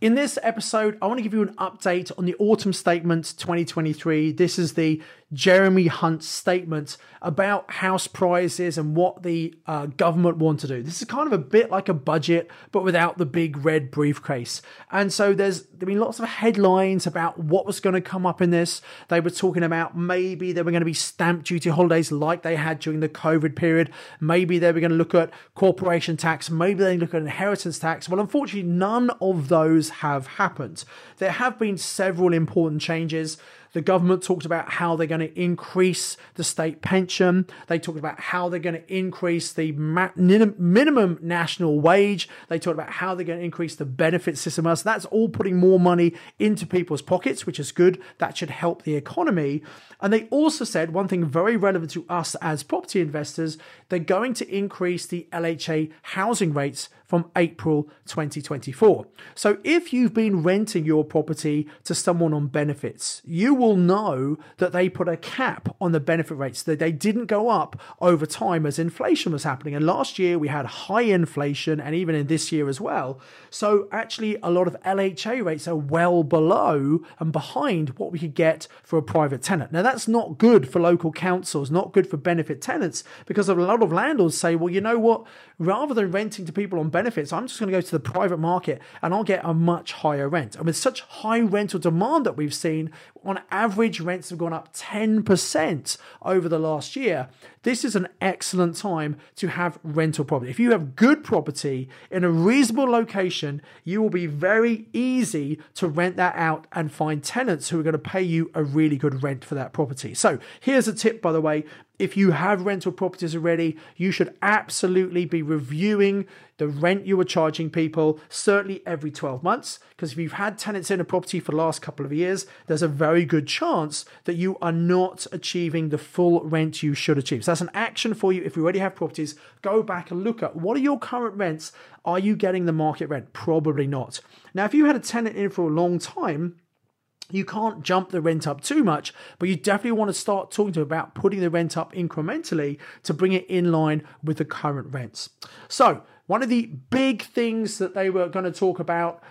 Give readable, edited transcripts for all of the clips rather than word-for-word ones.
In this episode, I want to give you an update on the Autumn Statement 2023. This is the Jeremy Hunt statement about house prices and what the government want to do. This is kind of a bit like a budget, but without the big red briefcase. And so there've been lots of headlines about what was going to come up in this. They were talking about maybe there were going to be stamp duty holidays like they had during the COVID period. Maybe they were going to look at corporation tax. Maybe they look at inheritance tax. Well, unfortunately, none of those have happened. There have been several important changes. The government talked about how they're going to increase the state pension. They talked about how they're going to increase the minimum national wage. They talked about how they're going to increase the benefit system. So that's all putting more money into people's pockets, which is good. That should help the economy. And they also said one thing very relevant to us as property investors, they're going to increase the LHA housing rates from April 2024. So if you've been renting your property to someone on benefits, you will know that they put a cap on the benefit rates, that they didn't go up over time as inflation was happening. And last year we had high inflation, and even in this year as well. So actually a lot of LHA rates are well below and behind what we could get for a private tenant. Now that's not good for local councils, not good for benefit tenants, because a lot of landlords say, well, you know what, rather than renting to people on benefits, I'm just going to go to the private market and I'll get a much higher rent. And with such high rental demand that we've seen, on average, rents have gone up 10% over the last year. This is an excellent time to have rental property. If you have good property in a reasonable location, you will be very easy to rent that out and find tenants who are going to pay you a really good rent for that property. So here's a tip, by the way. If you have rental properties already, you should absolutely be reviewing the rent you were charging people, certainly every 12 months, because if you've had tenants in a property for the last couple of years, there's a very good chance that you are not achieving the full rent you should achieve. So that's an action for you. If you already have properties, go back and look at what are your current rents. Are you getting the market rent? Probably not. Now, if you had a tenant in for a long time, you can't jump the rent up too much, but you definitely want to start talking to about putting the rent up incrementally to bring it in line with the current rents. So one of the big things that they were going to talk about,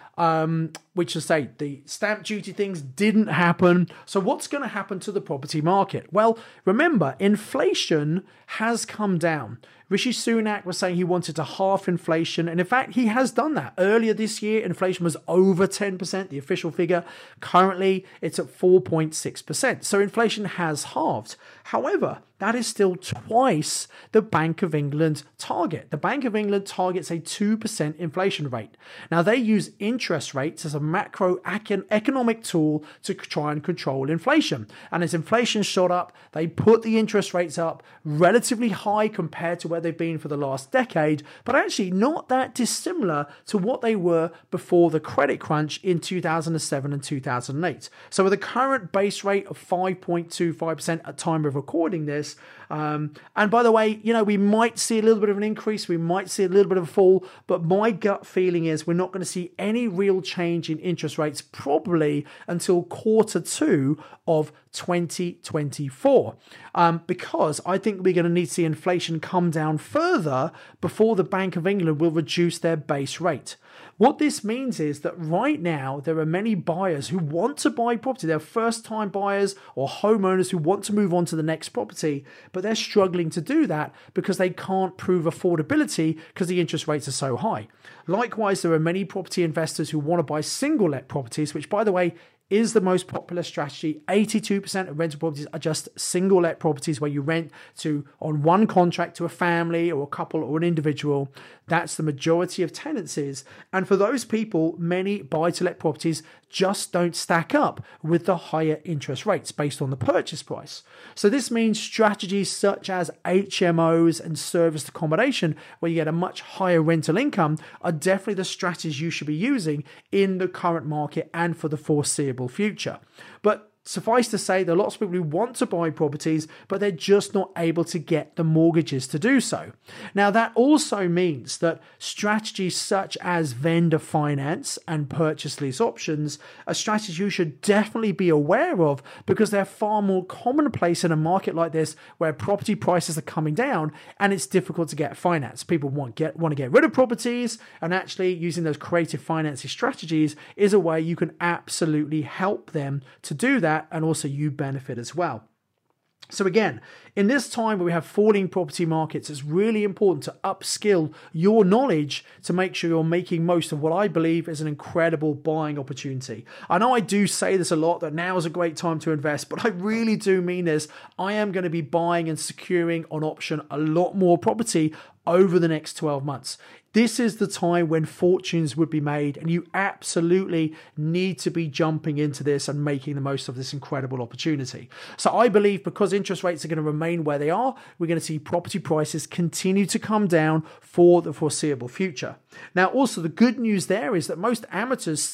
which is, say, the stamp duty things didn't happen. So what's going to happen to the property market? Well, remember, inflation has come down. Rishi Sunak was saying he wanted to halve inflation. And in fact, he has done that. Earlier this year, inflation was over 10%, the official figure. Currently, it's at 4.6%. So inflation has halved. However, that is still twice the Bank of England target. The Bank of England targets a 2% inflation rate. Now, they use interest rates as a macroeconomic tool to try and control inflation. And as inflation shot up, they put the interest rates up relatively high compared to where they've been for the last decade, but actually not that dissimilar to what they were before the credit crunch in 2007 and 2008. So with a current base rate of 5.25% at time of recording this, and by the way, you know, we might see a little bit of an increase, we might see a little bit of a fall, but my gut feeling is we're not going to see any real change in interest rates probably until Q2 of 2024, because I think we're going to need to see inflation come down further before the Bank of England will reduce their base rate. What this means is that right now there are many buyers who want to buy property. They're first-time buyers or homeowners who want to move on to the next property, but they're struggling to do that because they can't prove affordability because the interest rates are so high. Likewise, there are many property investors who want to buy single-let properties, which, by the way, is the most popular strategy. 82% of rental properties are just single-let properties where you rent to on one contract to a family or a couple or an individual. That's the majority of tenancies. And for those people, many buy-to-let properties just don't stack up with the higher interest rates based on the purchase price. So this means strategies such as HMOs and serviced accommodation, where you get a much higher rental income, are definitely the strategies you should be using in the current market and for the foreseeable foreseeable future. But suffice to say, there are lots of people who want to buy properties, but they're just not able to get the mortgages to do so. Now, that also means that strategies such as vendor finance and purchase lease options are strategies you should definitely be aware of, because they're far more commonplace in a market like this where property prices are coming down and it's difficult to get finance. People want to get rid of properties, and actually using those creative financing strategies is a way you can absolutely help them to do that. And also you benefit as well. So again, in this time where we have falling property markets, it's really important to upskill your knowledge to make sure you're making most of what I believe is an incredible buying opportunity. I know I do say this a lot, that now is a great time to invest, but I really do mean this. I am going to be buying and securing on option a lot more property over the next 12 months. This is the time when fortunes would be made, and you absolutely need to be jumping into this and making the most of this incredible opportunity. So I believe because interest rates are going to remain where they are, we're going to see property prices continue to come down for the foreseeable future. Now, also the good news there is that most amateurs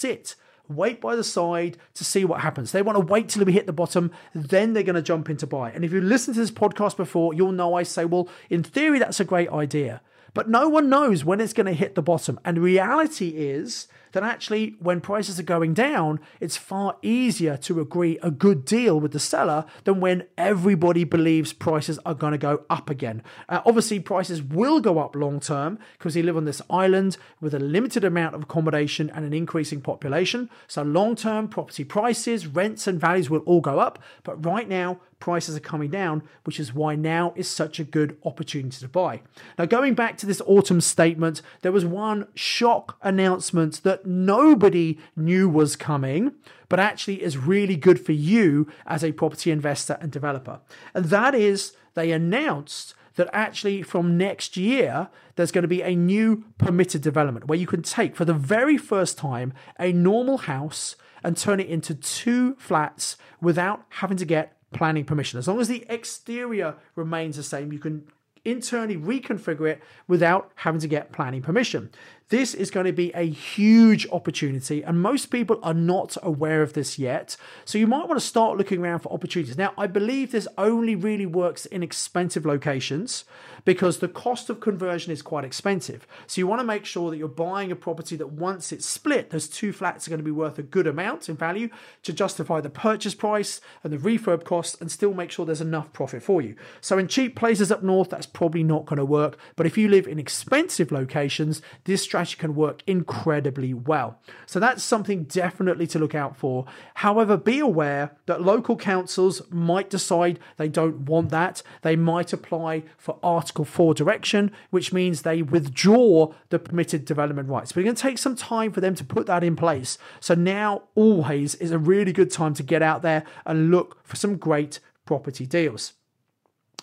wait by the side to see what happens. They want to wait till we hit the bottom, then they're going to jump in to buy. And if you listen to this podcast before, you'll know I say, well, in theory, that's a great idea. But no one knows when it's going to hit the bottom. And the reality is that actually when prices are going down, it's far easier to agree a good deal with the seller than when everybody believes prices are going to go up again. Obviously, prices will go up long term because you live on this island with a limited amount of accommodation and an increasing population. So long term property prices, rents and values will all go up. But right now, prices are coming down, which is why now is such a good opportunity to buy. Now, going back to this autumn statement, there was one shock announcement that nobody knew was coming, but actually is really good for you as a property investor and developer. And that is, they announced that actually from next year, there's going to be a new permitted development where you can take, for the very first time, a normal house and turn it into 2 flats without having to get planning permission. As long as the exterior remains the same, you can internally reconfigure it without having to get planning permission. This is going to be a huge opportunity, and most people are not aware of this yet. So you might want to start looking around for opportunities. Now, I believe this only really works in expensive locations because the cost of conversion is quite expensive. So you want to make sure that you're buying a property that once it's split, those 2 flats are going to be worth a good amount in value to justify the purchase price and the refurb costs, and still make sure there's enough profit for you. So in cheap places up north, that's probably not going to work. But if you live in expensive locations, this strategy can work incredibly well. So that's something definitely to look out for. However, be aware that local councils might decide they don't want that. They might apply for Article 4 direction, which means they withdraw the permitted development rights. But it's going to take some time for them to put that in place. So now always is a really good time to get out there and look for some great property deals.